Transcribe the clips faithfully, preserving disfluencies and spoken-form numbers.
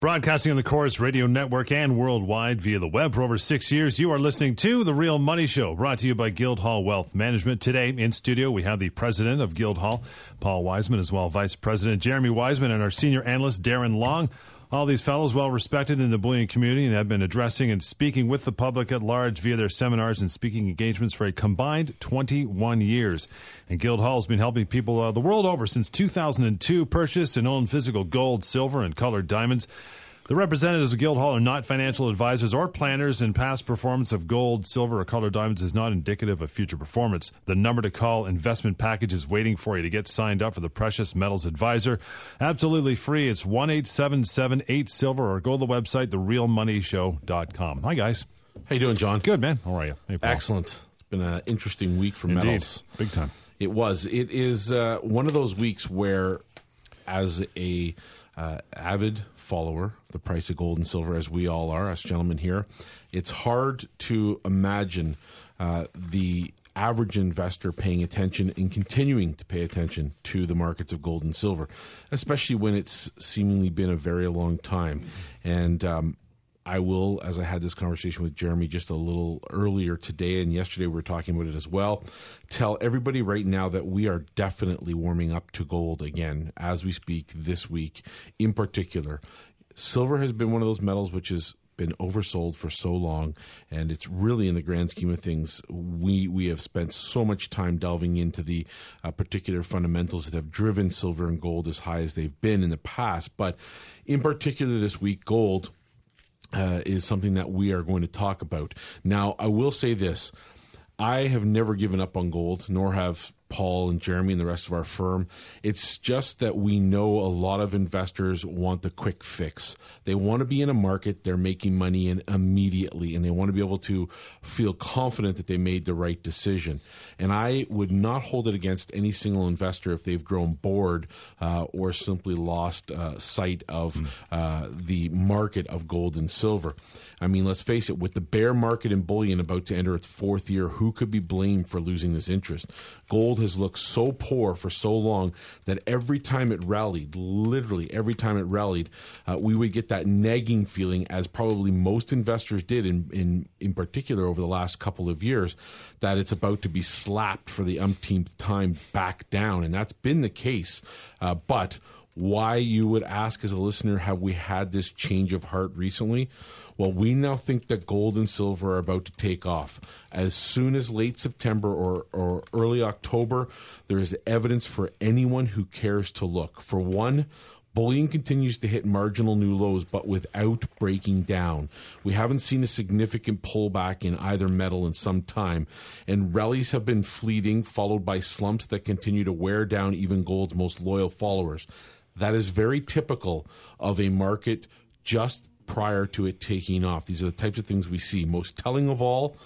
Broadcasting on the Chorus Radio Network and worldwide via the web for over six years, you are listening to The Real Money Show, brought to you by Guildhall Wealth Management. Today in studio, we have the president of Guildhall, Paul Wiseman, as well Vice President Jeremy Wiseman, and our senior analyst, Darren Long. All these fellows well respected in the bullion community and have been addressing and speaking with the public at large via their seminars and speaking engagements for a combined twenty-one years. And Guildhall has been helping people uh, the world over since two thousand two purchase and own physical gold, silver, and colored diamonds. The representatives of Guildhall are not financial advisors or planners, and past performance of gold, silver, or colored diamonds is not indicative of future performance. The number to call investment package is waiting for you to get signed up for the Precious Metals Advisor. Absolutely free. It's one eight seven seven eight silver, or go to the website, the real money show dot com. Hi, guys. How you doing, John? Good, man. How are you? Hey, Paul. Excellent. It's been an interesting week for Indeed. Metals. Big time. It was. It is uh, one of those weeks where, as a uh, avid follower of the price of gold and silver, as we all are, us gentlemen here, it's hard to imagine uh, the average investor paying attention and continuing to pay attention to the markets of gold and silver, especially when it's seemingly been a very long time. And um, I will, as I had this conversation with Jeremy just a little earlier today, and yesterday we were talking about it as well, tell everybody right now that we are definitely warming up to gold again as we speak this week in particular. Silver has been one of those metals which has been oversold for so long, and it's really, in the grand scheme of things, we we have spent so much time delving into the uh, particular fundamentals that have driven silver and gold as high as they've been in the past. But in particular this week, gold Uh, is something that we are going to talk about. Now, I will say this. I have never given up on gold, nor have Paul and Jeremy and the rest of our firm. It's just that we know a lot of investors want the quick fix. They want to be in a market they're making money in immediately, and they want to be able to feel confident that they made the right decision. And I would not hold it against any single investor if they've grown bored uh, or simply lost uh, sight of uh, the market of gold and silver. I mean, let's face it, with the bear market in bullion about to enter its fourth year, who could be blamed for losing this interest? Gold has looked so poor for so long that every time it rallied, literally every time it rallied, uh, we would get that nagging feeling, as probably most investors did in, in, in particular over the last couple of years, that it's about to be slapped for the umpteenth time back down. And that's been the case. Uh, but why, you would ask as a listener, have we had this change of heart recently? Well, we now think that gold and silver are about to take off. As soon as late September or, or early October, there is evidence for anyone who cares to look. For one, bullion continues to hit marginal new lows, but without breaking down. We haven't seen a significant pullback in either metal in some time, and rallies have been fleeting, followed by slumps that continue to wear down even gold's most loyal followers. That is very typical of a market just prior to it taking off. These are the types of things we see. Most telling of all,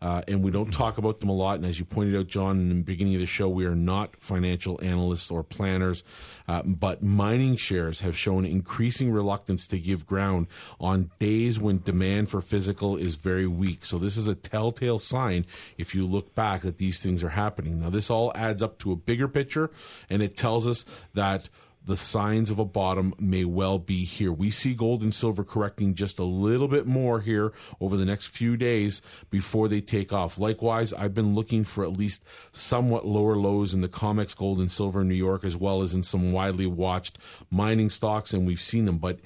uh, and we don't talk about them a lot, and as you pointed out, John, in the beginning of the show, we are not financial analysts or planners, uh, but mining shares have shown increasing reluctance to give ground on days when demand for physical is very weak. So this is a telltale sign, if you look back, that these things are happening. Now, this all adds up to a bigger picture, and it tells us that the signs of a bottom may well be here. We see gold and silver correcting just a little bit more here over the next few days before they take off. Likewise, I've been looking for at least somewhat lower lows in the COMEX gold and silver in New York, as well as in some widely watched mining stocks, and we've seen them. But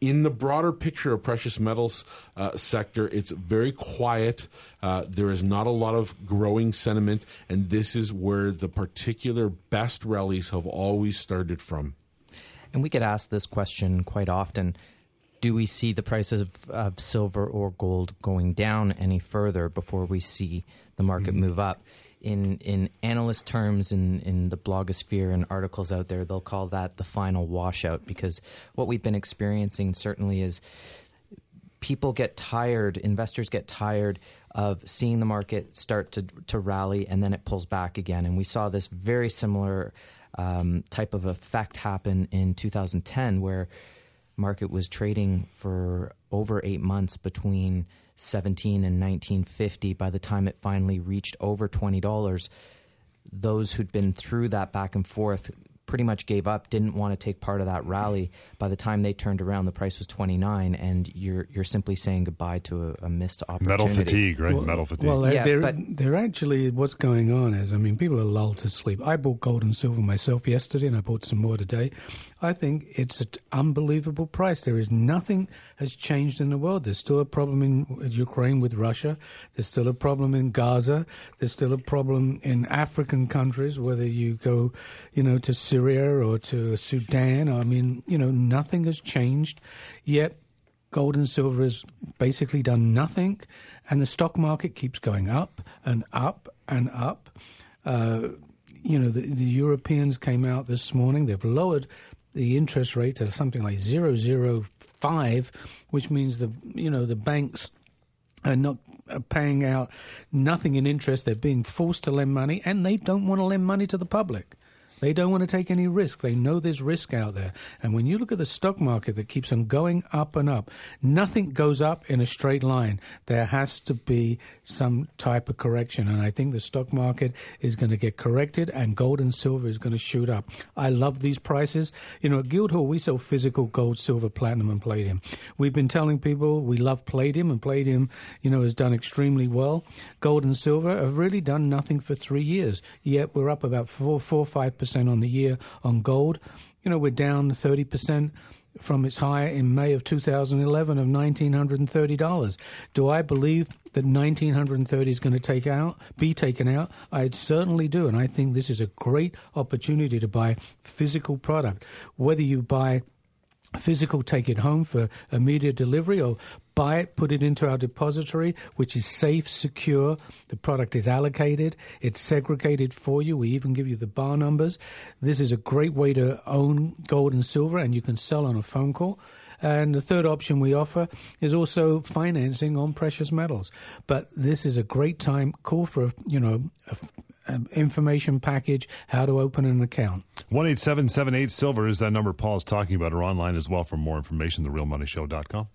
in the broader picture of precious metals uh, sector, it's very quiet. Uh, there is not a lot of growing sentiment, and this is where the particular best rallies have always started from. And we get asked this question quite often. Do we see the prices of, of silver or gold going down any further before we see the market mm-hmm. move up? In in analyst terms, in, in the blogosphere and articles out there, they'll call that the final washout, because what we've been experiencing certainly is people get tired, investors get tired of seeing the market start to, to rally, and then it pulls back again. And we saw this very similar Um, type of effect happen in two thousand ten, where market was trading for over eight months between seventeen and nineteen fifty. By the time it finally reached over twenty dollars, those who'd been through that back and forth pretty much gave up, didn't want to take part of that rally. By the time they turned around, the price was twenty-nine, and you're you're simply saying goodbye to a, a missed opportunity. Metal fatigue, right? Well, Metal fatigue. Well, yeah, they're, but, they're actually, what's going on is, I mean, people are lulled to sleep. I bought gold and silver myself yesterday, and I bought some more today. I think it's an unbelievable price. There is nothing has changed in the world. There's still a problem in Ukraine with Russia. There's still a problem in Gaza. There's still a problem in African countries, whether you go, you know, to Syria or to Sudan. I mean, you know, nothing has changed. Yet gold and silver has basically done nothing. And the stock market keeps going up and up and up. Uh, you know, the, the Europeans came out this morning. They've lowered the interest rate to something like zero point zero five, which means the you know the banks are not are paying out nothing in interest. They're being forced to lend money, and they don't want to lend money to the public. They don't want to take any risk. They know there's risk out there. And when you look at the stock market that keeps on going up and up, nothing goes up in a straight line. There has to be some type of correction. And I think the stock market is going to get corrected, and gold and silver is going to shoot up. I love these prices. You know, at Guildhall, we sell physical gold, silver, platinum, and palladium. We've been telling people we love palladium, and palladium, you know, has done extremely well. Gold and silver have really done nothing for three years, yet we're up about four, four, five percent on the year on gold. You know, we're down thirty percent from its high in May of two thousand eleven of one thousand nine hundred thirty dollars. Do I believe that one thousand nine hundred thirty dollars is going to take out, be taken out? I certainly do, and I think this is a great opportunity to buy physical product. Whether you buy physical, take it home for immediate delivery, or buy it, put it into our depository, which is safe, secure. The product is allocated. It's segregated for you. We even give you the bar numbers. This is a great way to own gold and silver, and you can sell on a phone call. And the third option we offer is also financing on precious metals. But this is a great time. Call for, you know, a, Um, information package, how to open an account. one eight seven seven eight silver is that number Paul's talking about, or online as well for more information, the real money show dot com.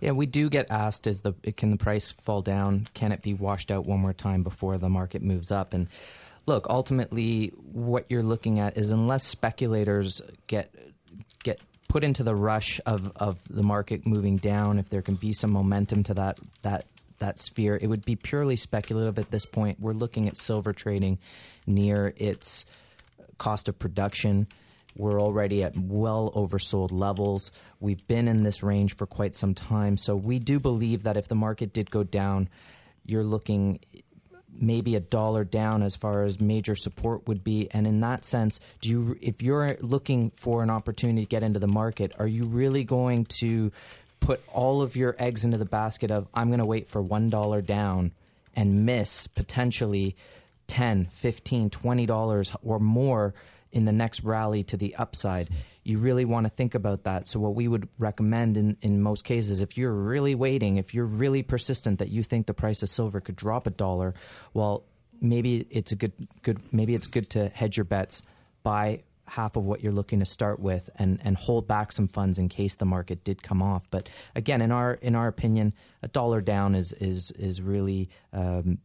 Yeah, we do get asked, is the can the price fall down? Can it be washed out one more time before the market moves up? And look, ultimately what you're looking at is, unless speculators get get put into the rush of, of the market moving down, if there can be some momentum to that that that sphere, it would be purely speculative at this point. We're looking at silver trading near its cost of production. We're already at well oversold levels. We've been in this range for quite some time. So we do believe that if the market did go down, you're looking maybe a dollar down as far as major support would be. And in that sense, do you, if you're looking for an opportunity to get into the market, are you really going to put all of your eggs into the basket of, I'm going to wait for one dollar down and miss potentially ten dollars, fifteen dollars, twenty dollars or more in the next rally to the upside? You really want to think about that. So what we would recommend in, in most cases, if you're really waiting, if you're really persistent that you think the price of silver could drop a dollar, well, maybe it's a good, good maybe it's good to hedge your bets, buy half of what you're looking to start with, and, and hold back some funds in case the market did come off. But again, in our in our opinion, a dollar down is is is really um,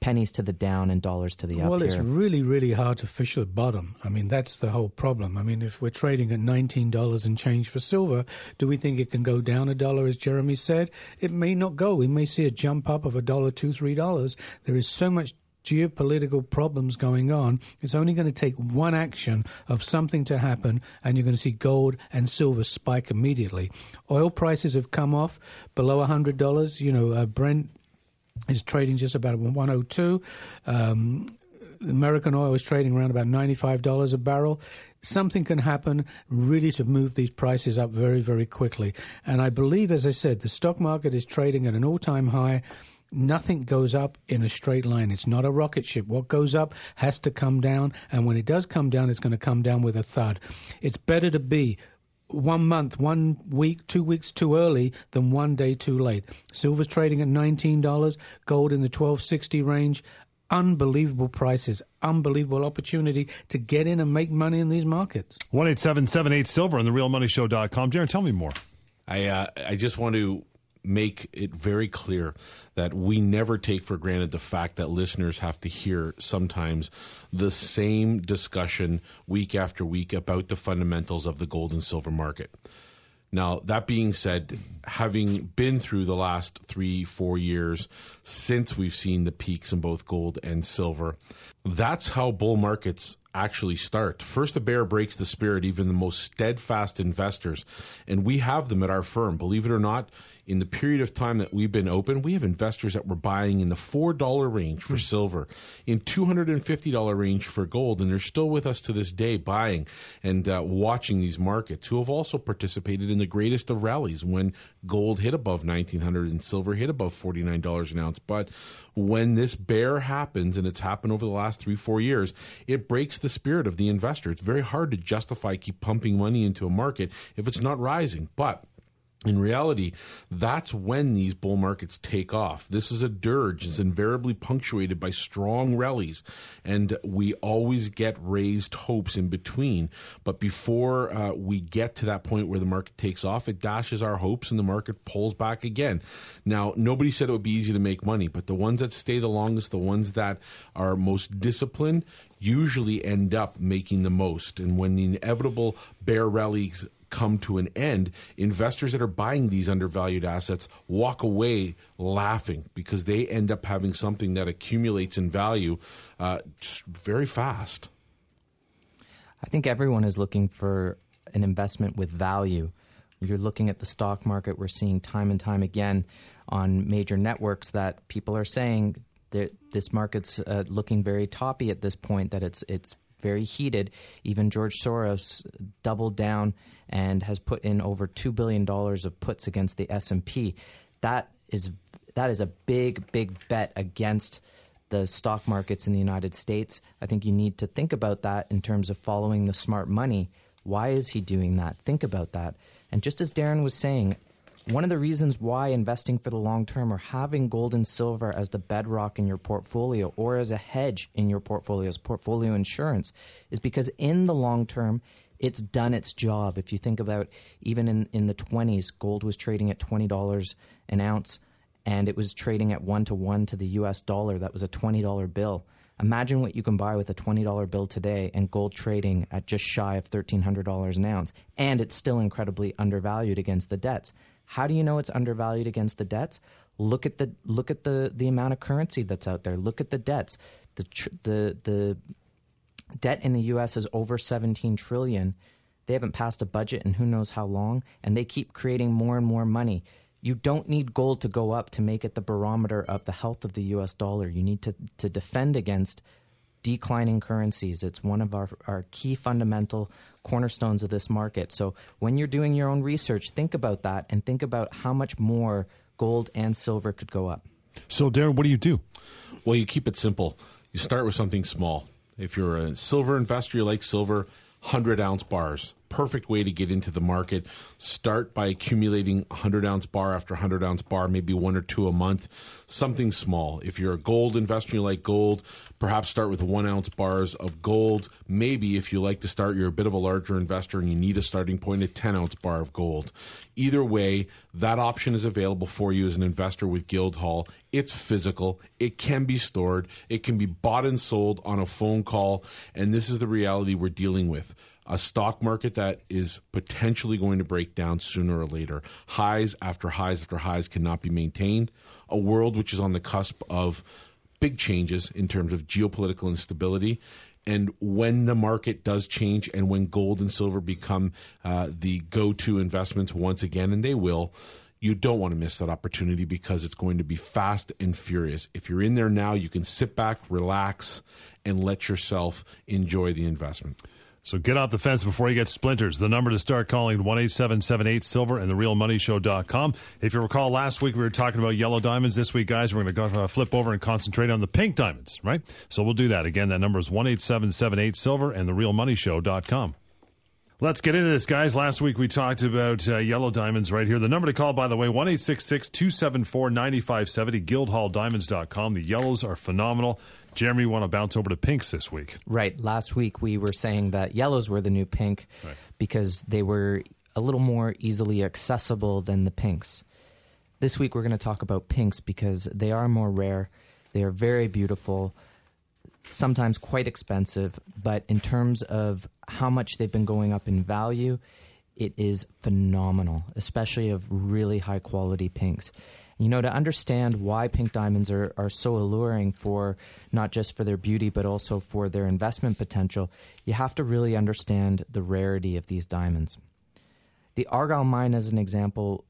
pennies to the down and dollars to the up. Well, it's here. really really hard to fish the bottom. I mean, that's the whole problem. I mean, if we're trading at nineteen dollars and change for silver, do we think it can go down a dollar? As Jeremy said, it may not go. We may see a jump up of a dollar, two, three dollars. There is so much geopolitical problems going on. It's only going to take one action of something to happen, and you're going to see gold and silver spike immediately. Oil prices have come off below one hundred dollars. You know, uh, Brent is trading just about one oh two. Um, American oil is trading around about ninety-five dollars a barrel. Something can happen really to move these prices up very, very quickly. And I believe, as I said, the stock market is trading at an all-time high. Nothing goes up in a straight line. It's not a rocket ship. What goes up has to come down, and when it does come down, it's going to come down with a thud. It's better to be one month, one week, two weeks too early than one day too late. Silver's trading at nineteen dollars, gold in the twelve sixty range. Unbelievable prices, unbelievable opportunity to get in and make money in these markets. one eight seven seven eight silver on the real money show dot com. Darren, tell me more. I uh, I just want to make it very clear that we never take for granted the fact that listeners have to hear sometimes the same discussion week after week about the fundamentals of the gold and silver market. Now, that being said, having been through the last three, four years since we've seen the peaks in both gold and silver, that's how bull markets actually start. First, the bear breaks the spirit, even the most steadfast investors. And we have them at our firm. Believe it or not, in the period of time that we've been open, we have investors that were buying in the four dollars range for silver, in two hundred fifty dollars range for gold, and they're still with us to this day buying and uh, watching these markets, who have also participated in the greatest of rallies when gold hit above nineteen hundred dollars and silver hit above forty-nine dollars an ounce. But when this bear happens, and it's happened over the last three, four years, it breaks the spirit of the investor. It's very hard to justify keep pumping money into a market if it's not rising. But in reality, that's when these bull markets take off. This is a dirge. It's invariably punctuated by strong rallies, and we always get raised hopes in between. But before uh, we get to that point where the market takes off, it dashes our hopes, and the market pulls back again. Now, nobody said it would be easy to make money, but the ones that stay the longest, the ones that are most disciplined, usually end up making the most. And when the inevitable bear rallies come to an end, investors that are buying these undervalued assets walk away laughing, because they end up having something that accumulates in value uh, very fast. I think everyone is looking for an investment with value. You're looking at the stock market. We're seeing time and time again on major networks that people are saying that this market's uh, looking very toppy at this point, that it's it's very heated. Even George Soros doubled down and has put in over two billion dollars of puts against the S and P. That is that is a big, big bet against the stock markets in the United States. I think you need to think about that in terms of following the smart money. Why is he doing that? Think about that. And just as Darren was saying, one of the reasons why investing for the long term, or having gold and silver as the bedrock in your portfolio, or as a hedge in your portfolio, as portfolio insurance, is because in the long term, it's done its job. If you think about, even in, in the twenties, gold was trading at twenty dollars an ounce, and it was trading at one to one to the U S dollar. That was a twenty dollar bill. Imagine what you can buy with a twenty dollar bill today, and gold trading at just shy of thirteen hundred dollars an ounce, and it's still incredibly undervalued against the debts. How do you know it's undervalued against the debts? Look at the look at the, the amount of currency that's out there. Look at the debts. The tr- the the debt in the U S is over seventeen trillion dollars. They haven't passed a budget in who knows how long, and they keep creating more and more money. You don't need gold to go up to make it the barometer of the health of the U S dollar. You need to, to defend against declining currencies. It's one of our, our key fundamental cornerstones of this market. So when you're doing your own research, think about that, and think about how much more gold and silver could go up. So, Darren, what do you do? Well, you keep it simple. You start with something small. If you're a silver investor, you like silver, one hundred ounce bars. Perfect way to get into the market. Start by accumulating one hundred ounce bar after one hundred ounce bar, maybe one or two a month, something small. If you're a gold investor, you like gold, perhaps start with one ounce bars of gold. Maybe if you like to start, you're a bit of a larger investor and you need a starting point, a ten ounce bar of gold. Either way, that option is available for you as an investor with Guildhall. It's physical. It can be stored. It can be bought and sold on a phone call. And this is the reality we're dealing with. A stock market that is potentially going to break down sooner or later. Highs after highs after highs cannot be maintained. A world which is on the cusp of big changes in terms of geopolitical instability. And when the market does change, and when gold and silver become uh, the go-to investments once again, and they will, you don't want to miss that opportunity, because it's going to be fast and furious. If you're in there now, you can sit back, relax, and let yourself enjoy the investment. So get off the fence before you get splinters. The number to start calling, one eight seven seven eight silver, and the real money show dot com. If you recall, last week we were talking about yellow diamonds. This week, guys, we're going to flip over and concentrate on the pink diamonds, right? So we'll do that. Again, that number is one eight seven seven eight silver and the real money show dot com. Let's get into this, guys. Last week we talked about uh, yellow diamonds right here. The number to call, by the way, one eight six six two seven four nine five seven zero, guildhall diamonds dot com. The yellows are phenomenal. Jeremy, you want to bounce over to pinks this week. Right. Last week we were saying that yellows were the new pink, right, because they were a little more easily accessible than the pinks. This week we're going to talk about pinks because they are more rare. They are very beautiful, sometimes quite expensive, but in terms of how much they've been going up in value, it is phenomenal, especially of really high-quality pinks. You know, to understand why pink diamonds are, are so alluring for not just for their beauty but also for their investment potential, you have to really understand the rarity of these diamonds. The Argyle Mine, as an example,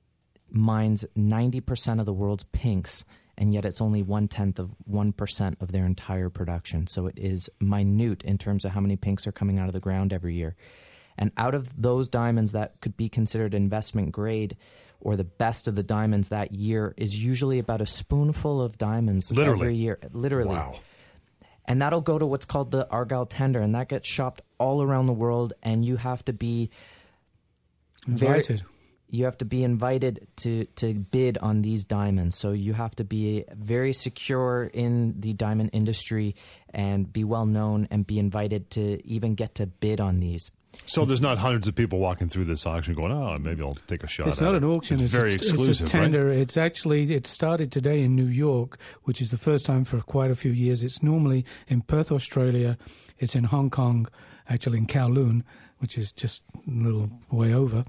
mines ninety percent of the world's pinks, and yet it's only one-tenth of one percent of their entire production. So it is minute in terms of how many pinks are coming out of the ground every year. And out of those diamonds that could be considered investment grade, or the best of the diamonds that year, is usually about a spoonful of diamonds literally. every year. Literally. Wow. And that'll go to what's called the Argyle tender, and that gets shopped all around the world, and you have to be invited. Very, you have to be invited to, to bid on these diamonds. So you have to be very secure in the diamond industry and be well known and be invited to even get to bid on these. So there's not hundreds of people walking through this auction going, oh, maybe I'll take a shot at it. It's not an auction. It's very exclusive, right? It's a tender. It's actually, it started today in New York, which is the first time for quite a few years. It's normally in Perth, Australia. It's in Hong Kong, actually in Kowloon, which is just a little way over,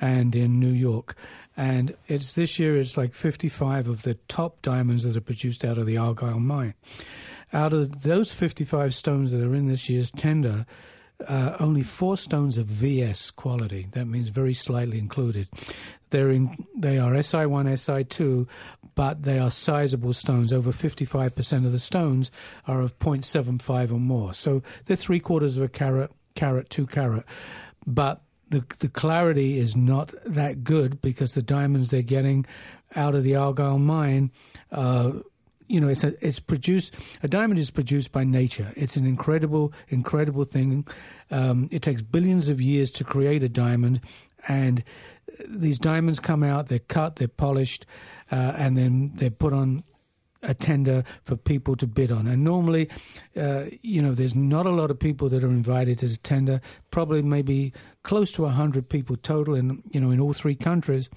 and in New York. And it's this year it's like fifty-five of the top diamonds that are produced out of the Argyle mine. Out of those fifty-five stones that are in this year's tender, Uh, only four stones of V S quality. That means very slightly included. They're in, they are S I one, S I two, but they are sizable stones. Over fifty-five percent of the stones are of zero point seven five or more. So they're three quarters of a carat, carat, two carat. But the, the clarity is not that good because the diamonds they're getting out of the Argyle mine uh You know, it's a, it's produced. A diamond is produced by nature. It's an incredible, incredible thing. Um, it takes billions of years to create a diamond, and these diamonds come out. They're cut, they're polished, uh, and then they're put on a tender for people to bid on. And normally, uh, you know, there's not a lot of people that are invited to the tender. Probably maybe close to a hundred people total, in you know, in all three countries.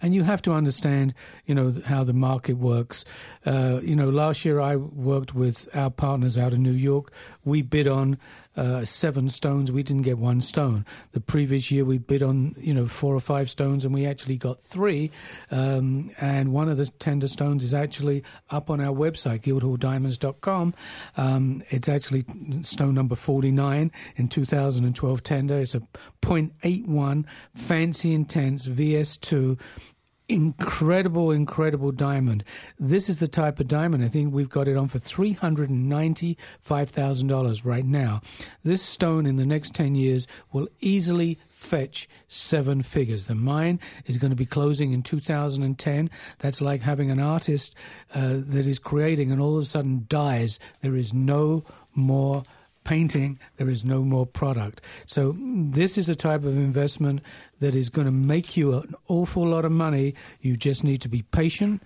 And you have to understand, you know, how the market works. Uh, you know, last year I worked with our partners out of New York. We bid on uh, seven stones. We didn't get one stone. The previous year we bid on, you know, four or five stones, and we actually got three. Um, and one of the tender stones is actually up on our website, guildhall diamonds dot com. Um, it's actually stone number forty-nine in two thousand twelve tender. It's a zero point eight one fancy intense V S two. Incredible, incredible diamond. This is the type of diamond. I think we've got it on for three hundred ninety-five thousand dollars right now. This stone in the next ten years will easily fetch seven figures. The mine is going to be closing in two thousand ten. That's like having an artist uh, that is creating and all of a sudden dies. There is no more painting, there is no more product. So this is a type of investment that is going to make you an awful lot of money. You just need to be patient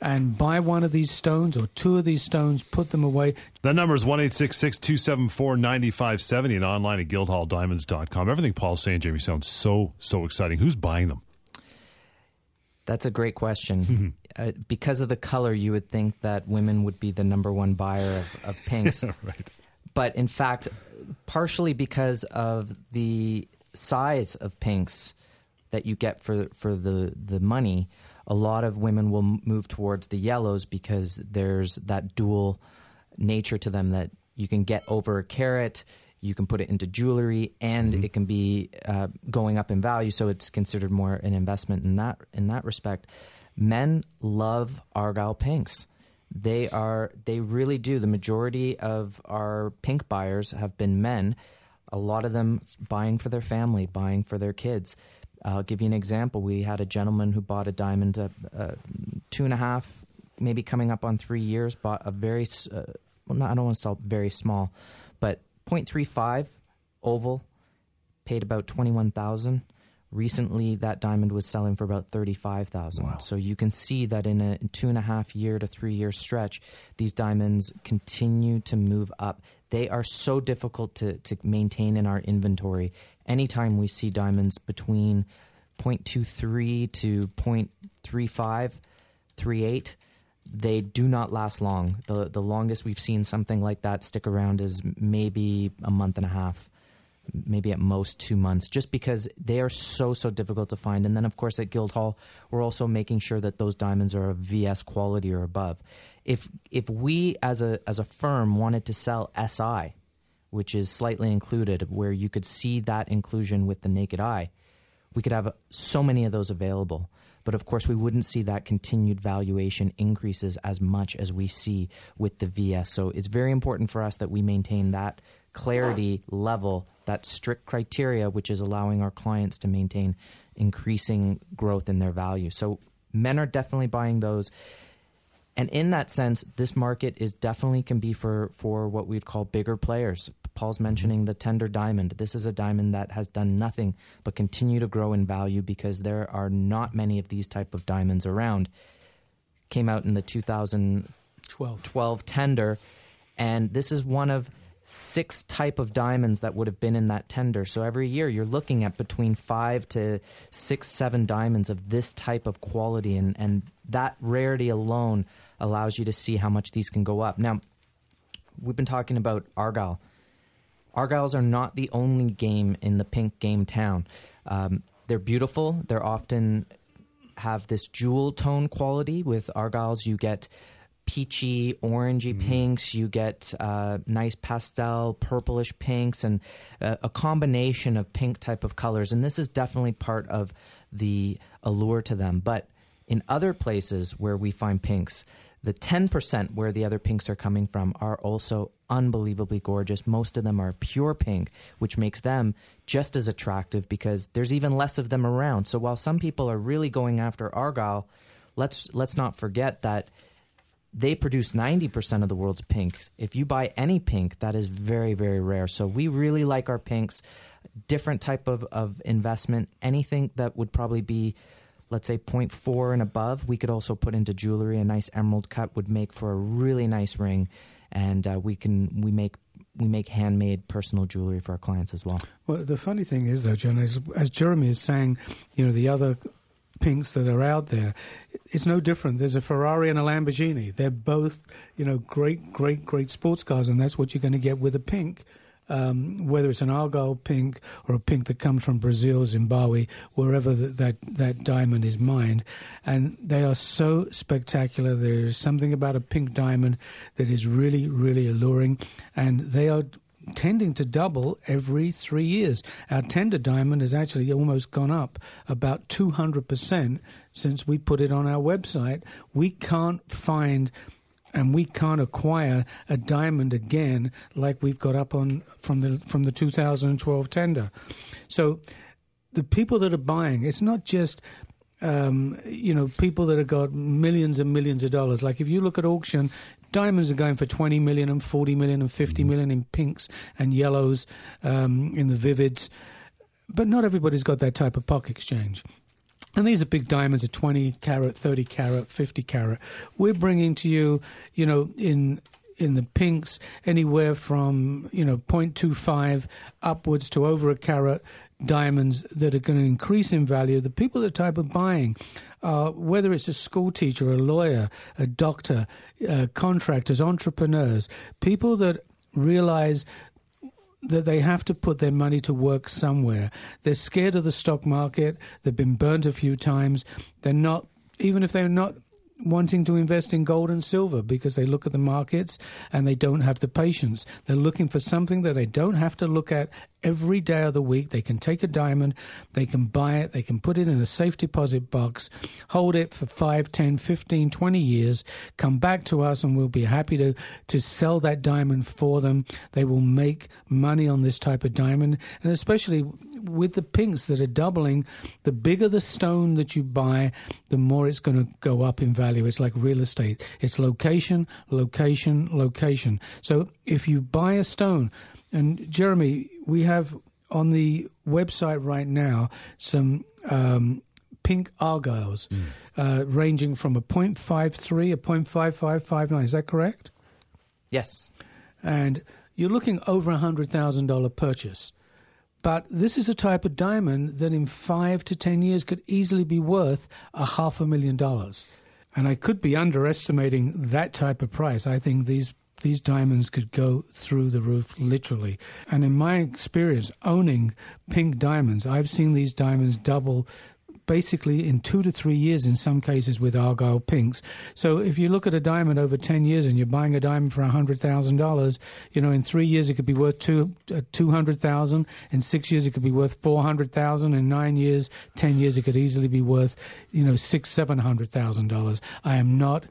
and buy one of these stones or two of these stones, put them away. That number is one eight six six, two seven four, nine five seven zero and online at guildhall diamonds dot com. Everything Paul's saying, Jamie, sounds so, so exciting. Who's buying them? That's a great question. uh, because of the color, you would think that women would be the number one buyer of, of pinks. Yeah, right. But in fact, partially because of the size of pinks that you get for for the, the money, a lot of women will move towards the yellows because there's that dual nature to them that you can get over a carat, you can put it into jewelry, and mm-hmm. it can be uh, going up in value. So it's considered more an investment in that in that respect. Men love Argyle pinks. They are. They really do. The majority of our pink buyers have been men. A lot of them buying for their family, buying for their kids. I'll give you an example. We had a gentleman who bought a diamond, uh, uh, two and a half, maybe coming up on three years, bought a very, uh, well, not, I don't want to sell very small, but zero point three five oval, paid about twenty-one thousand dollars. Recently, that diamond was selling for about thirty-five thousand dollars. Wow. So you can see that in a two-and-a-half-year to three-year stretch, these diamonds continue to move up. They are so difficult to, to maintain in our inventory. Anytime we see diamonds between zero point two three to three five, three eight, they do not last long. The the longest we've seen something like that stick around is maybe a month and a half, maybe at most two months, just because they are so, so difficult to find. And then, of course, at Guildhall, we're also making sure that those diamonds are of V S quality or above. If if we as a as a firm wanted to sell S I, which is slightly included, where you could see that inclusion with the naked eye, we could have so many of those available. But of course, we wouldn't see that continued valuation increases as much as we see with the V S. So it's very important for us that we maintain that clarity level, that strict criteria, which is allowing our clients to maintain increasing growth in their value. So men are definitely buying those. And in that sense, this market is definitely can be for, for what we'd call bigger players. Paul's mentioning the tender diamond. This is a diamond that has done nothing but continue to grow in value because there are not many of these type of diamonds around. Came out in the two thousand twelve tender, and this is one of six type of diamonds that would have been in that tender. So every year you're looking at between five to six, seven diamonds of this type of quality, and, and that rarity alone allows you to see how much these can go up. Now, we've been talking about Argyle. Argyles are not the only game in the pink game town. Um, they're beautiful. They're often have this jewel tone quality. With Argyles, you get peachy, orangey mm. pinks, you get uh, nice pastel, purplish pinks, and uh, a combination of pink type of colors. And this is definitely part of the allure to them. But in other places where we find pinks, the ten percent where the other pinks are coming from are also unbelievably gorgeous. Most of them are pure pink, which makes them just as attractive because there's even less of them around. So while some people are really going after Argyle, let's let's not forget that they produce ninety percent of the world's pinks. If you buy any pink, that is very, very rare. So we really like our pinks, different type of, of investment. Anything that would probably be, let's say, zero point four and above, we could also put into jewelry. A nice emerald cut would make for a really nice ring. And uh, we can we make we make handmade personal jewelry for our clients as well. Well, the funny thing is, though, John, as, as Jeremy is saying, you know, the other pinks that are out there, it's no different. There's a Ferrari and a Lamborghini. They're both, you know, great, great, great sports cars, and that's what you're going to get with a pink, um, whether it's an Argyle pink or a pink that comes from Brazil, Zimbabwe, wherever that, that, that diamond is mined. And they are so spectacular. There is something about a pink diamond that is really, really alluring, and they are tending to double every three years. Our tender diamond has actually almost gone up about two hundred percent since we put it on our website. We can't find and we can't acquire a diamond again like we've got up on from the from the two thousand twelve tender. So the people that are buying, it's not just um, you know, people that have got millions and millions of dollars. Like if you look at auction, diamonds are going for twenty million and forty million and fifty million in pinks and yellows, um, in the vivids. But not everybody's got that type of pocket exchange. And these are big diamonds of twenty carat, thirty carat, fifty carat. We're bringing to you, you know, in in the pinks anywhere from, you know, zero point two five upwards to over a carat diamonds that are going to increase in value. The people that type of buying, uh, whether it's a school teacher, a lawyer, a doctor, uh, contractors, entrepreneurs, people that realize that they have to put their money to work somewhere. They're scared of the stock market. They've been burnt a few times. They're not, even if they're not wanting to invest in gold and silver because they look at the markets and they don't have the patience. They're looking for something that they don't have to look at every day of the week. They can take a diamond, they can buy it, they can put it in a safe deposit box, hold it for five, ten, fifteen, twenty years, come back to us and we'll be happy to, to sell that diamond for them. They will make money on this type of diamond, and especially with the pinks that are doubling, the bigger the stone that you buy, the more it's going to go up in value. It's like real estate. It's location, location, location. So if you buy a stone, and Jeremy, we have on the website right now some um, pink Argyles mm. uh, ranging from a zero point five three, a zero point five five five nine. Is that correct? Yes. And you're looking over a one hundred thousand dollars purchase. But this is a type of diamond that in five to ten years could easily be worth a half a million dollars. And I could be underestimating that type of price. I think these these diamonds could go through the roof, literally. And in my experience, owning pink diamonds, I've seen these diamonds double basically in two to three years in some cases with Argyle pinks. So if you look at a diamond over ten years and you're buying a diamond for one hundred thousand dollars, you know, in three years it could be worth two hundred thousand dollars. In six years it could be worth four hundred thousand dollars. In nine years, ten years, it could easily be worth, you know, six, seven hundred thousand dollars. I am not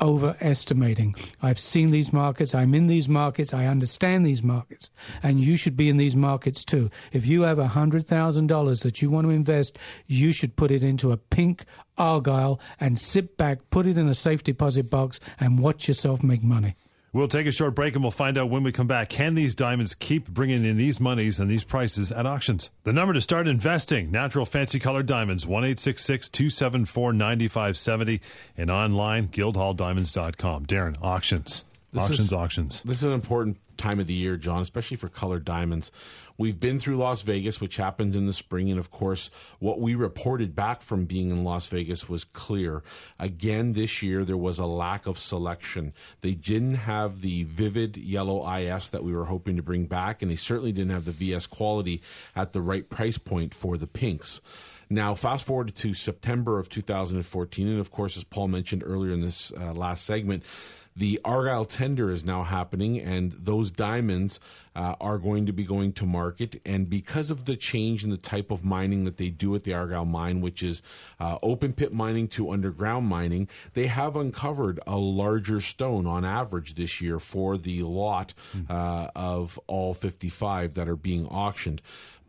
overestimating. I've seen these markets. I'm in these markets. I understand these markets. And you should be in these markets too. If you have one hundred thousand dollars that you want to invest, you should put it into a pink Argyle and sit back, put it in a safe deposit box and watch yourself make money. We'll take a short break and we'll find out when we come back. Can these diamonds keep bringing in these monies and these prices at auctions? The number to start investing, natural fancy colored diamonds, one eight six six, two seven four, nine five seven zero, and online, guildhall diamonds dot com. Darren, auctions, this auctions, is, auctions. This is an important time of the year, John, especially for colored diamonds. We've been through Las Vegas, which happened in the spring, and of course, what we reported back from being in Las Vegas was clear. Again, this year, there was a lack of selection. They didn't have the vivid yellow I S that we were hoping to bring back, and they certainly didn't have the V S quality at the right price point for the pinks. Now, fast forward to September of two thousand fourteen, and of course, as Paul mentioned earlier in this uh, last segment, the Argyle tender is now happening, and those diamonds uh, are going to be going to market. And because of the change in the type of mining that they do at the Argyle mine, which is uh, open pit mining to underground mining, they have uncovered a larger stone on average this year for the lot uh, of all fifty-five that are being auctioned.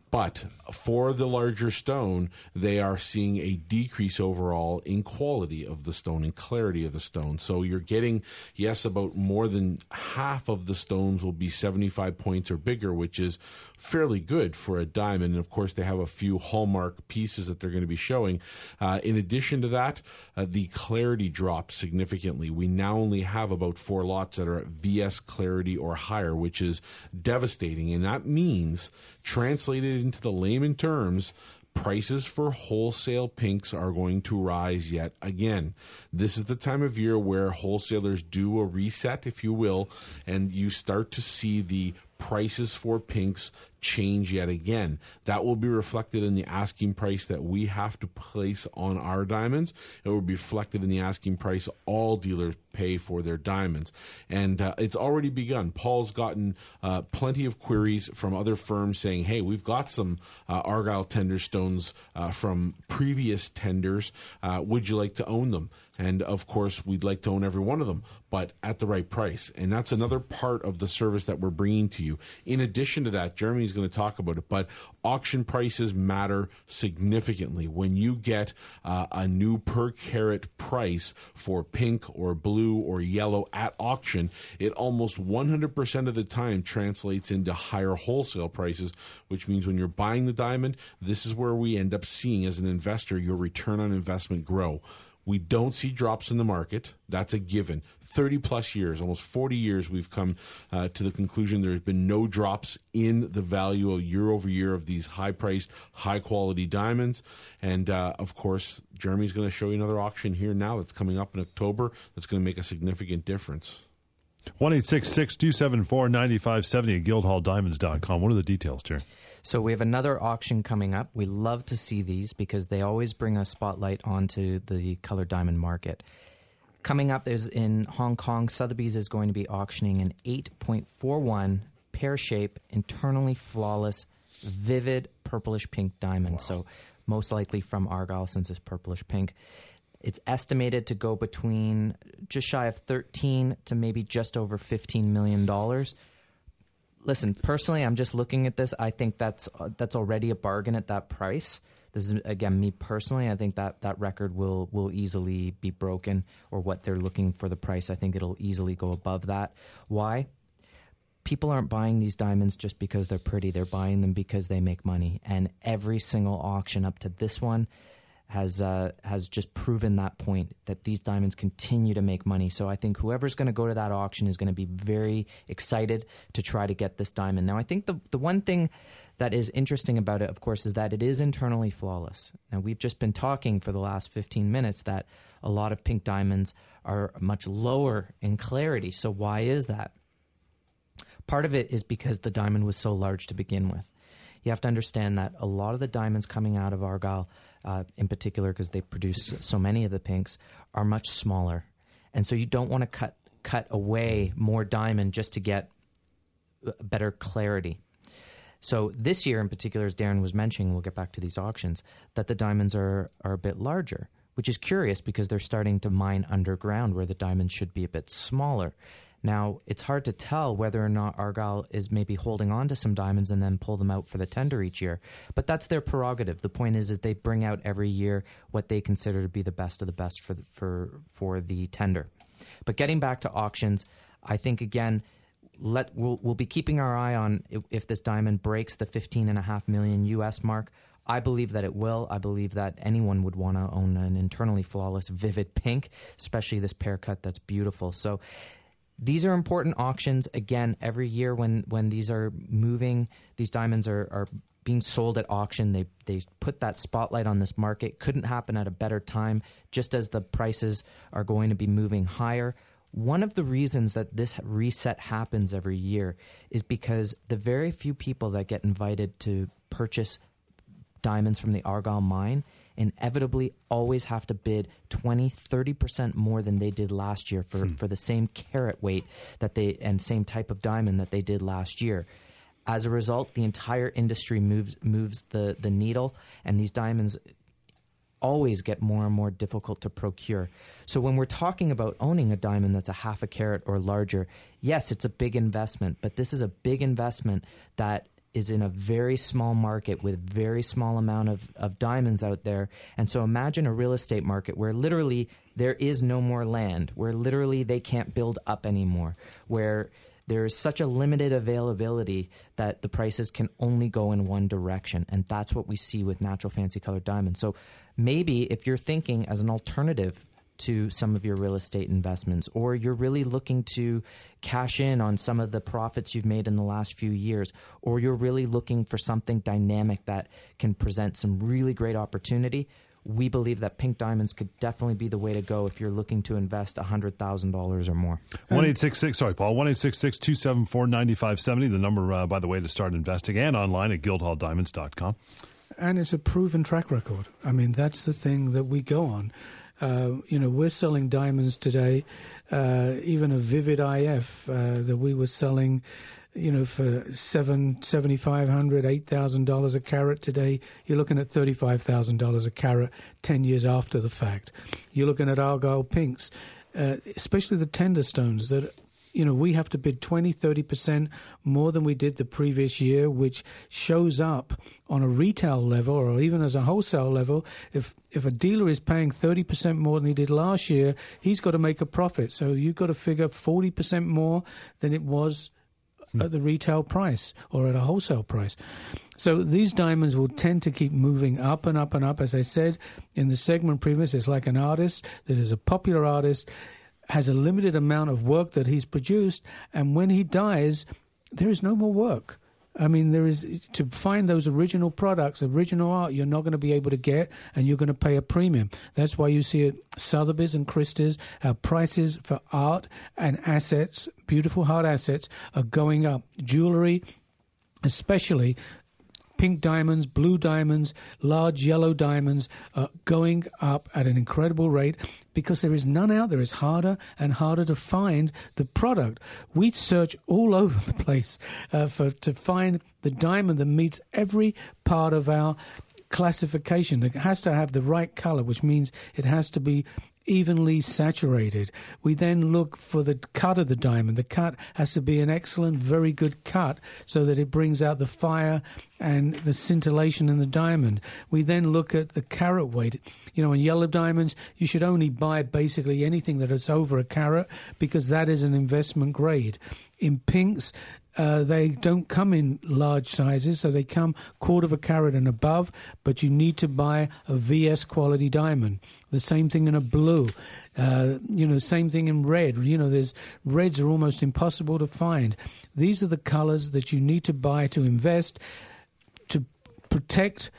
But for the larger stone, they are seeing a decrease overall in quality of the stone and clarity of the stone. So you're getting, yes, about more than half of the stones will be seventy-five points or bigger, which is fairly good for a diamond. And, of course, they have a few hallmark pieces that they're going to be showing. Uh, in addition to that, uh, the clarity dropped significantly. We now only have about four lots that are at V S clarity or higher, which is devastating. And that means, translated into the layman terms, prices for wholesale pinks are going to rise yet again. This is the time of year where wholesalers do a reset, if you will, and you start to see the prices for pinks change yet again. That will be reflected in the asking price that we have to place on our diamonds. It will be reflected in the asking price all dealers pay for their diamonds. And uh, it's already begun. Paul's gotten uh, plenty of queries from other firms saying, hey, we've got some uh, Argyle tender stones uh, from previous tenders. Uh, would you like to own them? And, of course, we'd like to own every one of them, but at the right price. And that's another part of the service that we're bringing to you. In addition to that, Jeremy's going to talk about it, but auction prices matter significantly. When you get uh, a new per carat price for pink or blue or yellow at auction, it almost one hundred percent of the time translates into higher wholesale prices, which means when you're buying the diamond, this is where we end up seeing, as an investor, your return on investment grow. We don't see drops in the market. That's a given. thirty plus years, almost forty years, we've come uh, to the conclusion there's been no drops in the value year over year of these high-priced, high-quality diamonds. And, uh, of course, Jeremy's going to show you another auction here now that's coming up in October that's going to make a significant difference. one eight six six, two seven four, nine five seven zero at guildhall diamonds dot com. What are the details, Jerry? So we have another auction coming up. We love to see these because they always bring a spotlight onto the colored diamond market. Coming up is in Hong Kong, Sotheby's is going to be auctioning an eight point four one pear-shaped, internally flawless, vivid purplish-pink diamond. Wow. So most likely from Argyle since it's purplish-pink. It's estimated to go between just shy of thirteen to maybe just over fifteen million dollars. Listen, personally, I'm just looking at this. I think that's uh, that's already a bargain at that price. This is, again, me personally. I think that that record will will easily be broken, or what they're looking for the price. I think it'll easily go above that. Why? People aren't buying these diamonds just because they're pretty. They're buying them because they make money. And every single auction up to this one has uh, has just proven that point, that these diamonds continue to make money. So I think whoever's going to go to that auction is going to be very excited to try to get this diamond. Now, I think the the one thing that is interesting about it, of course, is that it is internally flawless. Now, we've just been talking for the last fifteen minutes that a lot of pink diamonds are much lower in clarity. So why is that? Part of it is because the diamond was so large to begin with. You have to understand that a lot of the diamonds coming out of Argyle, uh, in particular because they produce so many of the pinks, are much smaller. And so you don't want to cut cut away more diamond just to get better clarity. So this year in particular, as Darren was mentioning, we'll get back to these auctions, that the diamonds are, are a bit larger, which is curious because they're starting to mine underground where the diamonds should be a bit smaller. Now, it's hard to tell whether or not Argyle is maybe holding on to some diamonds and then pull them out for the tender each year, but that's their prerogative. The point is, is they bring out every year what they consider to be the best of the best for the, for for the tender. But getting back to auctions, I think again, let we'll, we'll be keeping our eye on if, if this diamond breaks the fifteen and a half million U S mark. I believe that it will. I believe that anyone would want to own an internally flawless, vivid pink, especially this pear cut that's beautiful. So these are important auctions. Again, every year when, when these are moving, these diamonds are, are being sold at auction. They they put that spotlight on this market. Couldn't happen at a better time, just as the prices are going to be moving higher. One of the reasons that this reset happens every year is because the very few people that get invited to purchase diamonds from the Argyle mine inevitably always have to bid twenty, thirty percent more than they did last year for, hmm. for the same carat weight that they and same type of diamond that they did last year. As a result, the entire industry moves moves the, the needle, and these diamonds always get more and more difficult to procure. So when we're talking about owning a diamond that's a half a carat or larger, yes, it's a big investment, but this is a big investment that is in a very small market with very small amount of, of diamonds out there. And so imagine a real estate market where literally there is no more land, where literally they can't build up anymore, where there is such a limited availability that the prices can only go in one direction. And that's what we see with natural fancy colored diamonds. So maybe if you're thinking as an alternative to some of your real estate investments, or you're really looking to cash in on some of the profits you've made in the last few years, or you're really looking for something dynamic that can present some really great opportunity, we believe that pink diamonds could definitely be the way to go if you're looking to invest one hundred thousand dollars or more. one eight six six, sorry, Paul, one eight six six, two seven four, nine five seven zero, the number, uh, by the way, to start investing, and online at guildhall diamonds dot com. And it's a proven track record. I mean, that's the thing that we go on. Uh, you know, we're selling diamonds today, uh, even a vivid I F uh, that we were selling, you know, for seven, seventy-five hundred, eight thousand dollars a carat today. You're looking at thirty-five thousand dollars a carat ten years after the fact. You're looking at Argyle pinks, uh, especially the tender stones that, you know, we have to bid twenty, thirty percent more than we did the previous year, which shows up on a retail level or even as a wholesale level. If If a dealer is paying thirty percent more than he did last year, he's got to make a profit. So you've got to figure forty percent more than it was at the retail price or at a wholesale price. So these diamonds will tend to keep moving up and up and up. As I said in the segment previous, it's like an artist that is a popular artist, has a limited amount of work that he's produced, and when he dies, there is no more work. I mean, there is to find those original products, original art, you're not going to be able to get, and you're going to pay a premium. That's why you see at Sotheby's and Christie's, our prices for art and assets, beautiful hard assets, are going up. Jewelry, especially pink diamonds, blue diamonds, large yellow diamonds, are going up at an incredible rate because there is none out there. It's harder and harder to find the product. We search all over the place uh, for to find the diamond that meets every part of our classification. It has to have the right color, which means it has to be evenly saturated. We then look for the cut of the diamond. The cut has to be an excellent, very good cut so that it brings out the fire and the scintillation in the diamond. We then look at the carat weight. You know, in yellow diamonds, you should only buy basically anything that is over a carat because that is an investment grade. In pinks, Uh, they don't come in large sizes, so they come quarter of a carat and above, but you need to buy a V S quality diamond. The same thing in a blue, uh, you know, same thing in red. You know, there's reds are almost impossible to find. These are the colors that you need to buy to invest. protect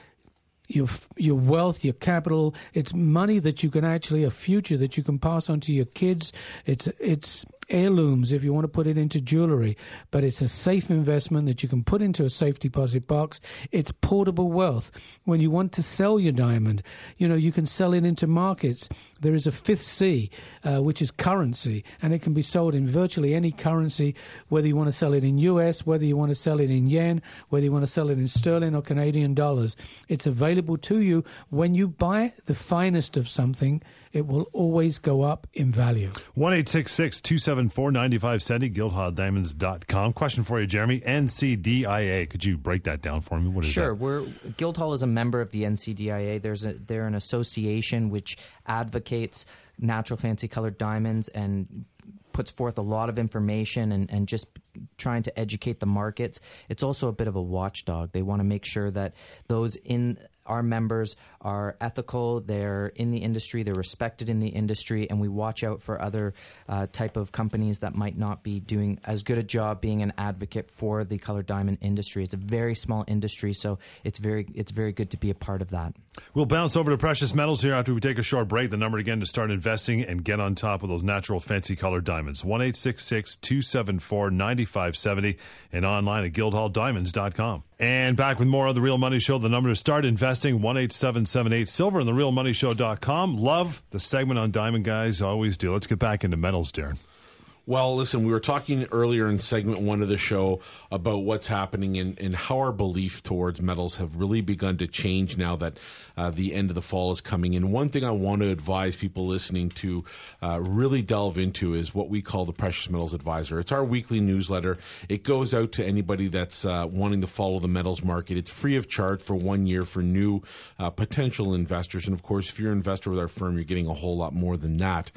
your your wealth, your capital. It's money that you can actually, a future that you can pass on to your kids. It's it's heirlooms if you want to put it into jewelry, but it's a safe investment that you can put into a safe deposit box. It's portable wealth. When you want to sell your diamond, you know, you can sell it into markets. There is a fifth C, uh, which is currency, and it can be sold in virtually any currency, whether you want to sell it in U S, whether you want to sell it in yen, whether you want to sell it in sterling or Canadian dollars. It's available to you. When you buy the finest of something, it will always go up in value. one eight six six two seven four nine five seventy, guildhall diamonds dot com. Question for you, Jeremy. N C D I A. Could you break that down for me? What is sure. that? We're, Guildhall is a member of the N C D I A. There's a, they're an association which advocates natural fancy colored diamonds and puts forth a lot of information and, and just trying to educate the markets. It's also a bit of a watchdog. They want to make sure that those in our members are ethical, they're in the industry, they're respected in the industry, and we watch out for other uh, type of companies that might not be doing as good a job being an advocate for the colored diamond industry. It's a very small industry, so it's very it's very good to be a part of that. We'll bounce over to precious metals here after we take a short break. The number again to start investing and get on top of those natural fancy colored diamonds, one eight six six two seven four nine five seven zero, and online at guildhall diamonds dot com. And back with more on The Real Money Show. The number to start investing, one eight seven seven eight silver, and the real money show dot com. Love the segment on diamond, guys. Always do. Let's get back into metals, Darren. Well, listen, we were talking earlier in segment one of the show about what's happening and, and how our belief towards metals have really begun to change now that uh, the end of the fall is coming. And one thing I want to advise people listening to uh, really delve into is what we call the Precious Metals Advisor. It's our weekly newsletter. It goes out to anybody that's uh, wanting to follow the metals market. It's free of charge for one year for new uh, potential investors. And, of course, if you're an investor with our firm, you're getting a whole lot more than that.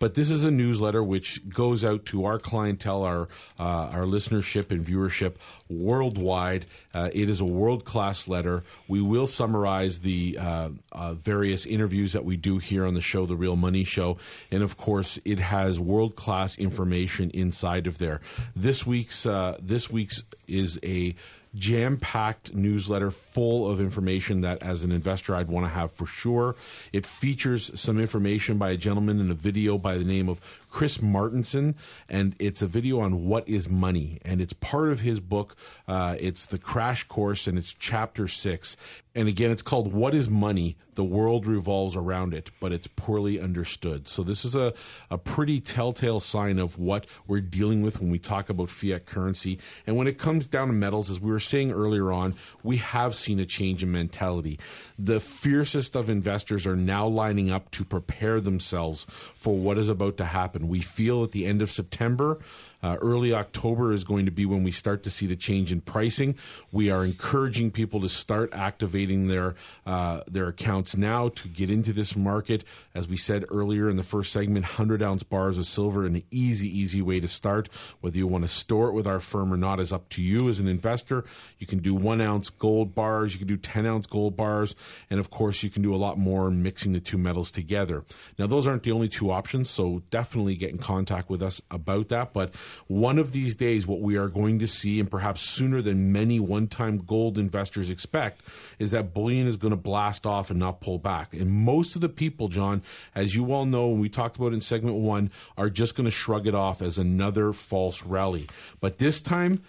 But this is a newsletter which goes out to our clientele, our uh, our listenership and viewership worldwide. Uh, it is a world-class letter. We will summarize the uh, uh, various interviews that we do here on the show, The Real Money Show. And, of course, it has world-class information inside of there. This week's uh, this week's is a jam-packed newsletter full of information that, as an investor, I'd want to have for sure. It features some information by a gentleman in a video by the name of Chris Martenson, and it's a video on what is money, and it's part of his book. Uh, it's the Crash Course, and it's chapter six. And again, it's called What is Money? The World Revolves Around It, but it's poorly understood. So this is a, a pretty telltale sign of what we're dealing with when we talk about fiat currency. And when it comes down to metals, as we were saying earlier on, we have seen a change in mentality. The fiercest of investors are now lining up to prepare themselves for what is about to happen. We feel at the end of September, Uh, early October is going to be when we start to see the change in pricing. We are encouraging people to start activating their uh, their accounts now to get into this market. As we said earlier in the first segment, one hundred ounce bars of silver, an easy, easy way to start. Whether you want to store it with our firm or not is up to you as an investor. You can do one ounce gold bars. You can do ten ounce gold bars. And, of course, you can do a lot more mixing the two metals together. Now, those aren't the only two options, so definitely get in contact with us about that. But one of these days, what we are going to see, and perhaps sooner than many one-time gold investors expect, is that bullion is going to blast off and not pull back. And most of the people, John, as you all know, and we talked about in segment one, are just going to shrug it off as another false rally. But this time,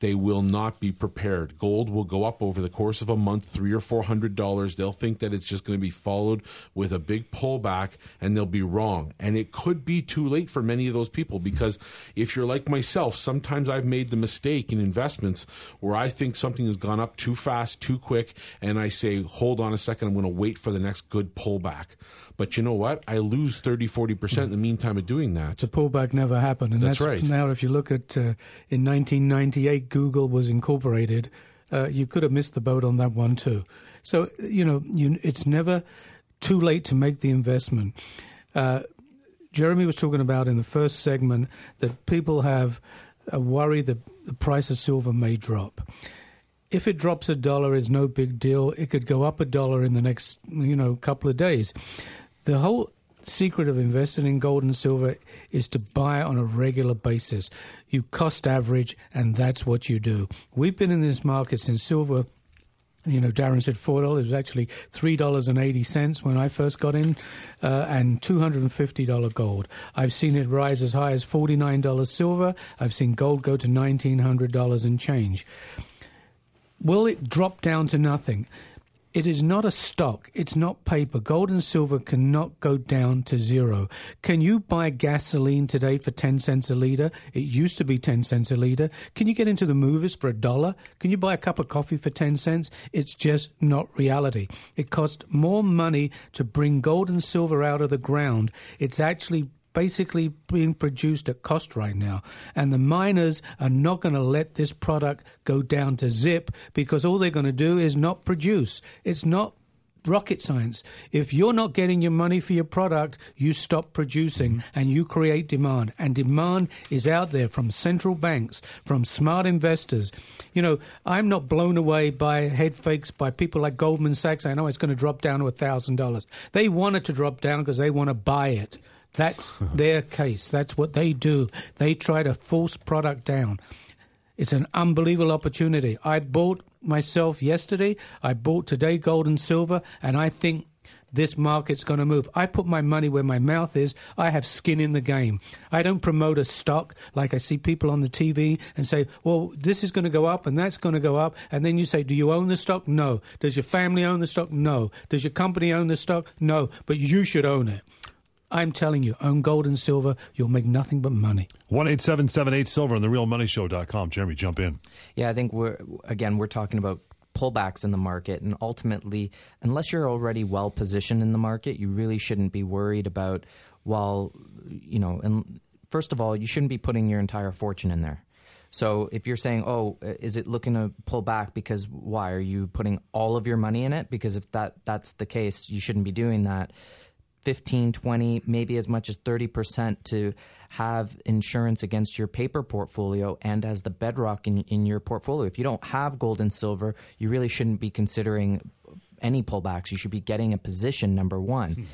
they will not be prepared. Gold will go up over the course of a month, three or four hundred dollars. They'll think that it's just going to be followed with a big pullback, and they'll be wrong. And it could be too late for many of those people, because if you're like myself, sometimes I've made the mistake in investments where I think something has gone up too fast, too quick, and I say, hold on a second, I'm going to wait for the next good pullback. But you know what? I lose thirty, forty percent in the meantime of doing that. The pullback never happened. And that's, that's right. Now, if you look at uh, in nineteen ninety-eight, Google was incorporated. Uh, you could have missed the boat on that one too. So, you know, you, it's never too late to make the investment. Uh, Jeremy was talking about in the first segment that people have a worry that the price of silver may drop. If it drops a dollar, it's no big deal. It could go up a dollar in the next, you know, couple of days. The whole secret of investing in gold and silver is to buy on a regular basis. You cost average, and that's what you do. We've been in this market since silver You know, Darren said four dollars. It was actually three dollars and eighty cents when I first got in, uh, and two hundred fifty dollars gold. I've seen it rise as high as forty-nine dollars silver. I've seen gold go to nineteen hundred dollars and change. Will it drop down to nothing? It is not a stock. It's not paper. Gold and silver cannot go down to zero. Can you buy gasoline today for ten cents a litre? It used to be ten cents a litre. Can you get into the movies for a dollar? Can you buy a cup of coffee for ten cents? It's just not reality. It costs more money to bring gold and silver out of the ground. It's actually basically being produced at cost right now. And the miners are not going to let this product go down to zip, because all they're going to do is not produce. It's not rocket science. If you're not getting your money for your product, you stop producing mm-hmm. and you create demand. And demand is out there from central banks, from smart investors. You know, I'm not blown away by head fakes by people like Goldman Sachs. I know it's going to drop down to one thousand dollars. They want it to drop down because they want to buy it. That's their case. That's what they do. They try to force product down. It's an unbelievable opportunity. I bought myself yesterday. I bought today gold and silver, and I think this market's going to move. I put my money where my mouth is. I have skin in the game. I don't promote a stock like I see people on the T V and say, well, this is going to go up and that's going to go up. And then you say, do you own the stock? No. Does your family own the stock? No. Does your company own the stock? No. But you should own it. I'm telling you, own gold and silver, you'll make nothing but money. one eight seven seven eight silver on the real money show dot com. Jeremy, jump in. Yeah, I think we're, again, we're talking about pullbacks in the market, and ultimately, unless you're already well positioned in the market, you really shouldn't be worried about, well, you know, and first of all, you shouldn't be putting your entire fortune in there. So if you're saying, oh, is it looking to pull back because why? Are you putting all of your money in it? Because if that that's the case, you shouldn't be doing that. fifteen, twenty, maybe as much as thirty percent to have insurance against your paper portfolio and as the bedrock in, in your portfolio. If you don't have gold and silver, you really shouldn't be considering any pullbacks. You should be getting a position, number one. Hmm.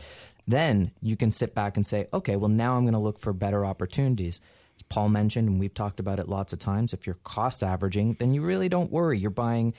Then you can sit back and say, okay, well, now I'm going to look for better opportunities. As Paul mentioned, and we've talked about it lots of times, if you're cost averaging, then you really don't worry. You're buying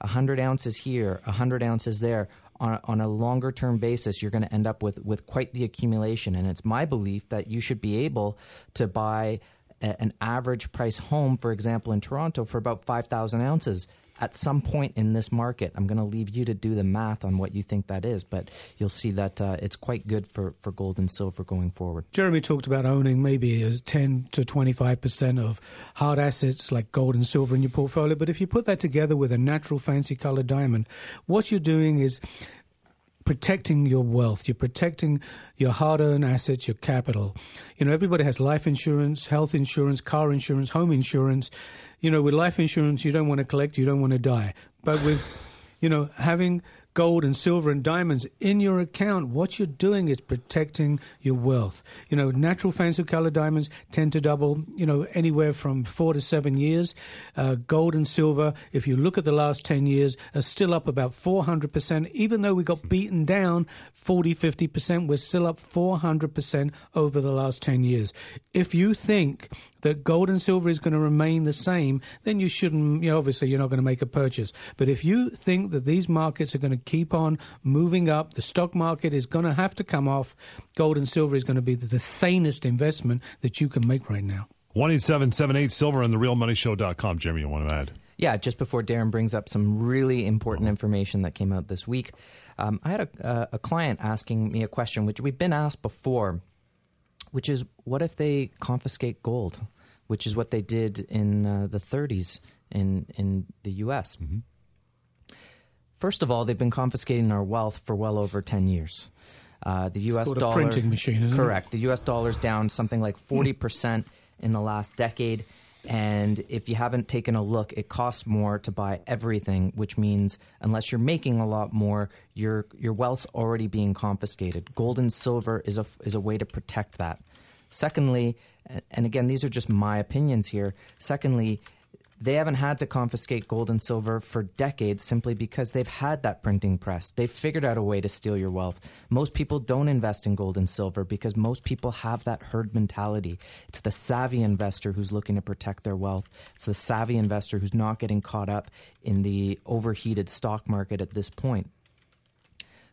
one hundred ounces here, one hundred ounces there. On a, on a longer-term basis, you're going to end up with, with quite the accumulation. And it's my belief that you should be able to buy a, an average price home, for example, in Toronto for about five thousand ounces at some point in this market. I'm going to leave you to do the math on what you think that is, but you'll see that uh, it's quite good for, for gold and silver going forward. Jeremy talked about owning maybe as ten to twenty-five percent of hard assets like gold and silver in your portfolio, but if you put that together with a natural fancy colored diamond, what you're doing is protecting your wealth. You're protecting your hard-earned assets, your capital. You know, everybody has life insurance, health insurance, car insurance, home insurance. You know, with life insurance, you don't want to collect, you don't want to die. But with, you know, having gold and silver and diamonds in your account, what you're doing is protecting your wealth. You know, natural fancy color diamonds tend to double, you know, anywhere from four to seven years. Uh, gold and silver, if you look at the last ten years, are still up about four hundred percent. Even though we got beaten down forty, fifty percent, we're still up four hundred percent over the last ten years. If you think that gold and silver is going to remain the same, then you shouldn't, you know, obviously you're not going to make a purchase. But if you think that these markets are going to keep on moving up, the stock market is going to have to come off, gold and silver is going to be the sanest investment that you can make right now. one eight seven seven eight silver on the real money show dot com. Jeremy, you want to add? Yeah, just before Darren brings up some really important information that came out this week, um, I had a, a client asking me a question, which we've been asked before, which is, what if they confiscate gold, which is what they did in uh, the thirties in, in the U S? Mm-hmm. First of all, they've been confiscating our wealth for well over ten years. Uh, the U S dollar, printing machine, isn't it? Correct. The U S dollar's down something like forty percent in the last decade. And if you haven't taken a look, it costs more to buy everything, which means unless you're making a lot more, your your wealth's already being confiscated. Gold and silver is a, is a way to protect that. Secondly, and again, these are just my opinions here, secondly, They haven't had to confiscate gold and silver for decades simply because they've had that printing press. They've figured out a way to steal your wealth. Most people don't invest in gold and silver because most people have that herd mentality. It's the savvy investor who's looking to protect their wealth. It's the savvy investor who's not getting caught up in the overheated stock market at this point.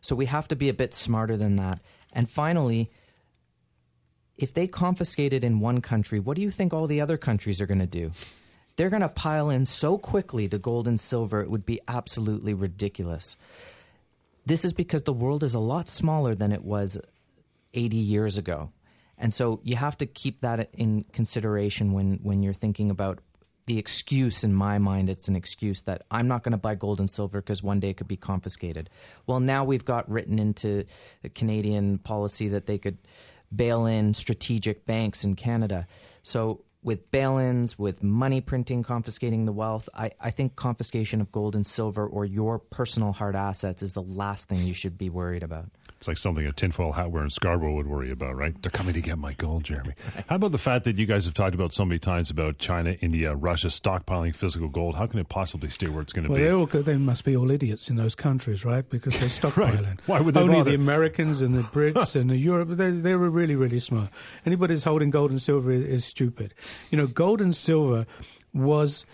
So we have to be a bit smarter than that. And finally, if they confiscate it in one country, what do you think all the other countries are going to do? They're going to pile in so quickly to gold and silver, it would be absolutely ridiculous. This is because the world is a lot smaller than it was eighty years ago. And so you have to keep that in consideration when, when you're thinking about the excuse. In my mind, it's an excuse that I'm not going to buy gold and silver because one day it could be confiscated. Well, now we've got written into the Canadian policy that they could bail in strategic banks in Canada. So with bail-ins, with money printing, confiscating the wealth, I, I think confiscation of gold and silver or your personal hard assets is the last thing you should be worried about. It's like something a tinfoil hat wearing Scarborough would worry about, right? They're coming to get my gold, Jeremy. How about the fact that you guys have talked about so many times about China, India, Russia stockpiling physical gold? How can it possibly stay where it's going to well, be? Well, they must be all idiots in those countries, right? Because they're stockpiling. Right. Why would they Only bother? The Americans and the Brits and the Europe, they, they were really, really smart. Anybody who's holding gold and silver is, is stupid. You know, gold and silver was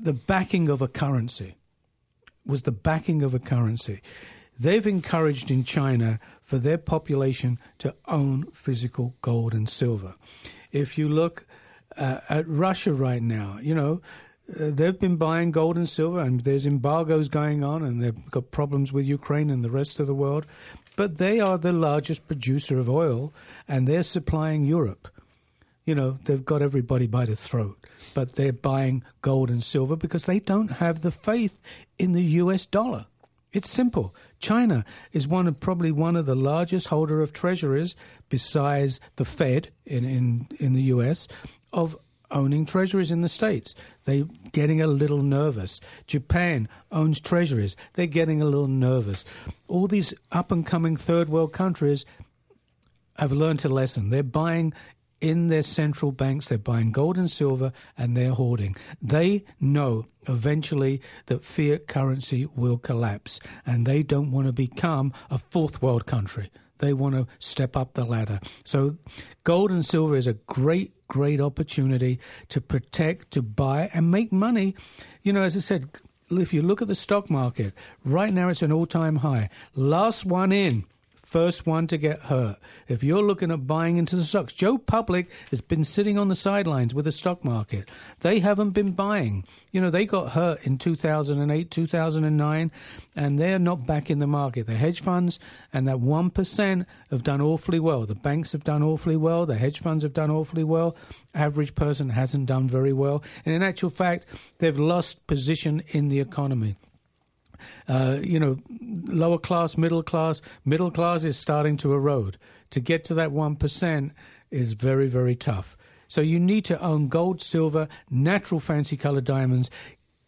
the backing of a currency, was the backing of a currency. They've encouraged in China for their population to own physical gold and silver. If you look uh, at Russia right now, you know, uh, they've been buying gold and silver, and there's embargoes going on, and they've got problems with Ukraine and the rest of the world. But they are the largest producer of oil, and they're supplying Europe. You know, they've got everybody by the throat, but they're buying gold and silver because they don't have the faith in the U S dollar. It's simple. China is one of probably one of the largest holder of treasuries besides the Fed in, in, in the U S of owning treasuries in the States. They're getting a little nervous. Japan owns treasuries. They're getting a little nervous. All these up-and-coming third world countries have learned a lesson. They're buying in their central banks, they're buying gold and silver, and they're hoarding. They know eventually that fiat currency will collapse, and they don't want to become a fourth world country. They want to step up the ladder. So gold and silver is a great, great opportunity to protect, to buy, and make money. You know, as I said, if you look at the stock market, right now it's an all-time high. Last one in, first one to get hurt. If you're looking at buying into the stocks, Joe Public has been sitting on the sidelines with the stock market. They haven't been buying. You know, they got hurt in two thousand eight, two thousand nine, and they're not back in the market. The hedge funds and that one percent have done awfully well. The banks have done awfully well. The hedge funds have done awfully well. Average person hasn't done very well. And in actual fact, they've lost position in the economy. Uh, you know, lower class, middle class, middle class is starting to erode. To get to that one percent is very, very tough. So you need to own gold, silver, natural fancy colored diamonds,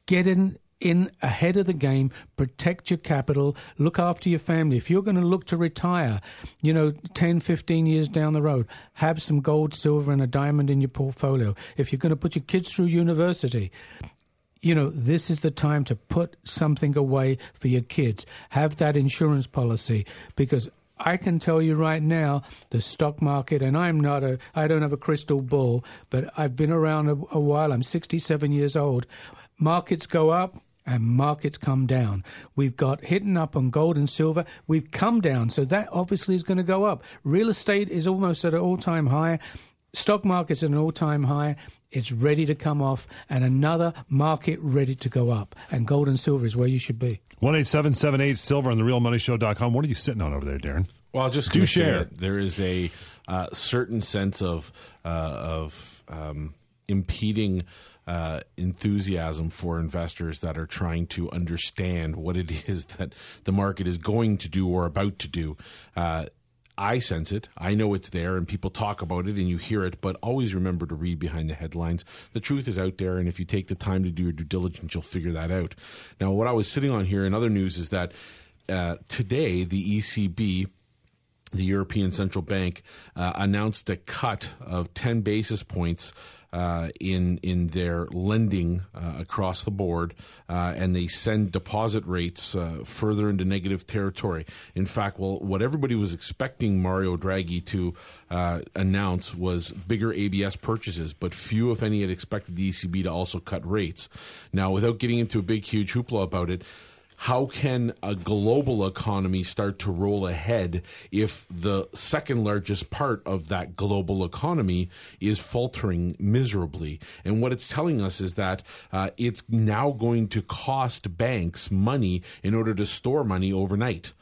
get in, in ahead of the game, protect your capital, look after your family. If you're going to look to retire, you know, ten, fifteen years down the road, have some gold, silver and a diamond in your portfolio. If you're going to put your kids through university, you know, this is the time to put something away for your kids. Have that insurance policy, because I can tell you right now, the stock market, and I'm not a, I don't have a crystal ball, but I've been around a, a while. I'm sixty-seven years old. Markets go up and markets come down. We've got hitting up on gold and silver. We've come down, so that obviously is going to go up. Real estate is almost at an all-time high. Stock market's at an all-time high. It's ready to come off, and another market ready to go up. And gold and silver is where you should be. one eight seven seven eight silver on the real money show dot com. What are you sitting on over there, Darren? Well, just do share. There is a uh, certain sense of uh, of um, impeding uh, enthusiasm for investors that are trying to understand what it is that the market is going to do or about to do. Uh, I sense it. I know it's there, and people talk about it, and you hear it, but always remember to read behind the headlines. The truth is out there, and if you take the time to do your due diligence, you'll figure that out. Now, what I was sitting on here in other news is that uh, today the E C B, the European Central Bank, uh, announced a cut of ten basis points uh, in in their lending uh, across the board, uh, and they send deposit rates uh, further into negative territory. In fact, well, what everybody was expecting Mario Draghi to uh, announce was bigger A B S purchases, but few, if any, had expected the E C B to also cut rates. Now, without getting into a big, huge hoopla about it, how can a global economy start to roll ahead if the second largest part of that global economy is faltering miserably? And what it's telling us is that uh, it's now going to cost banks money in order to store money overnight.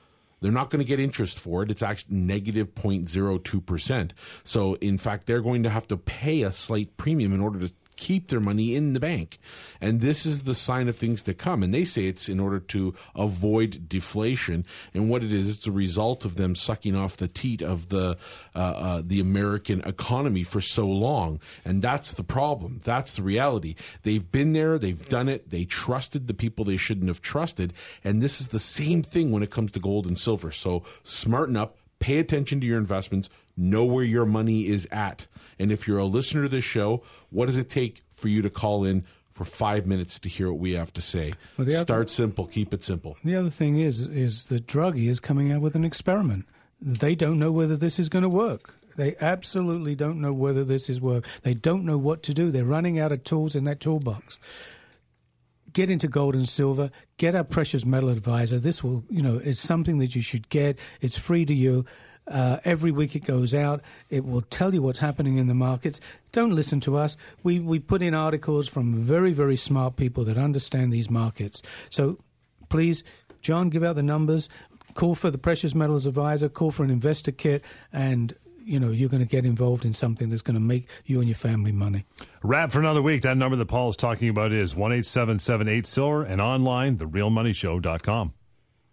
They're not going to get interest for it. It's actually negative zero point zero two percent. So, in fact, they're going to have to pay a slight premium in order to keep their money in the bank. And this is the sign of things to come. And they say it's in order to avoid deflation. And what it is, it's a result of them sucking off the teat of the uh, uh, the American economy for so long. And that's the problem. That's the reality. They've been there. They've done it. They trusted the people they shouldn't have trusted. And this is the same thing when it comes to gold and silver. So smarten up. Pay attention to your investments. Know where your money is at. And if you're a listener to this show, what does it take for you to call in for five minutes to hear what we have to say? Well, Start other, simple. Keep it simple. The other thing is is that Draghi is coming out with an experiment. They don't know whether this is going to work. They absolutely don't know whether this is work. They don't know what to do. They're running out of tools in their toolbox. Get into gold and silver. Get our precious metal advisor. This will, you know, it's something that you should get. It's free to you. Uh, every week it goes out. It will tell you what's happening in the markets. Don't listen to us. We we put in articles from very, very smart people that understand these markets. So please, John, give out the numbers. Call for the precious metals advisor. Call for an investor kit, and you know, you're going to get involved in something that's going to make you and your family money. Wrap for another week. That number that Paul's talking about is one eight seven seven eight silver, and online the real money show dot com.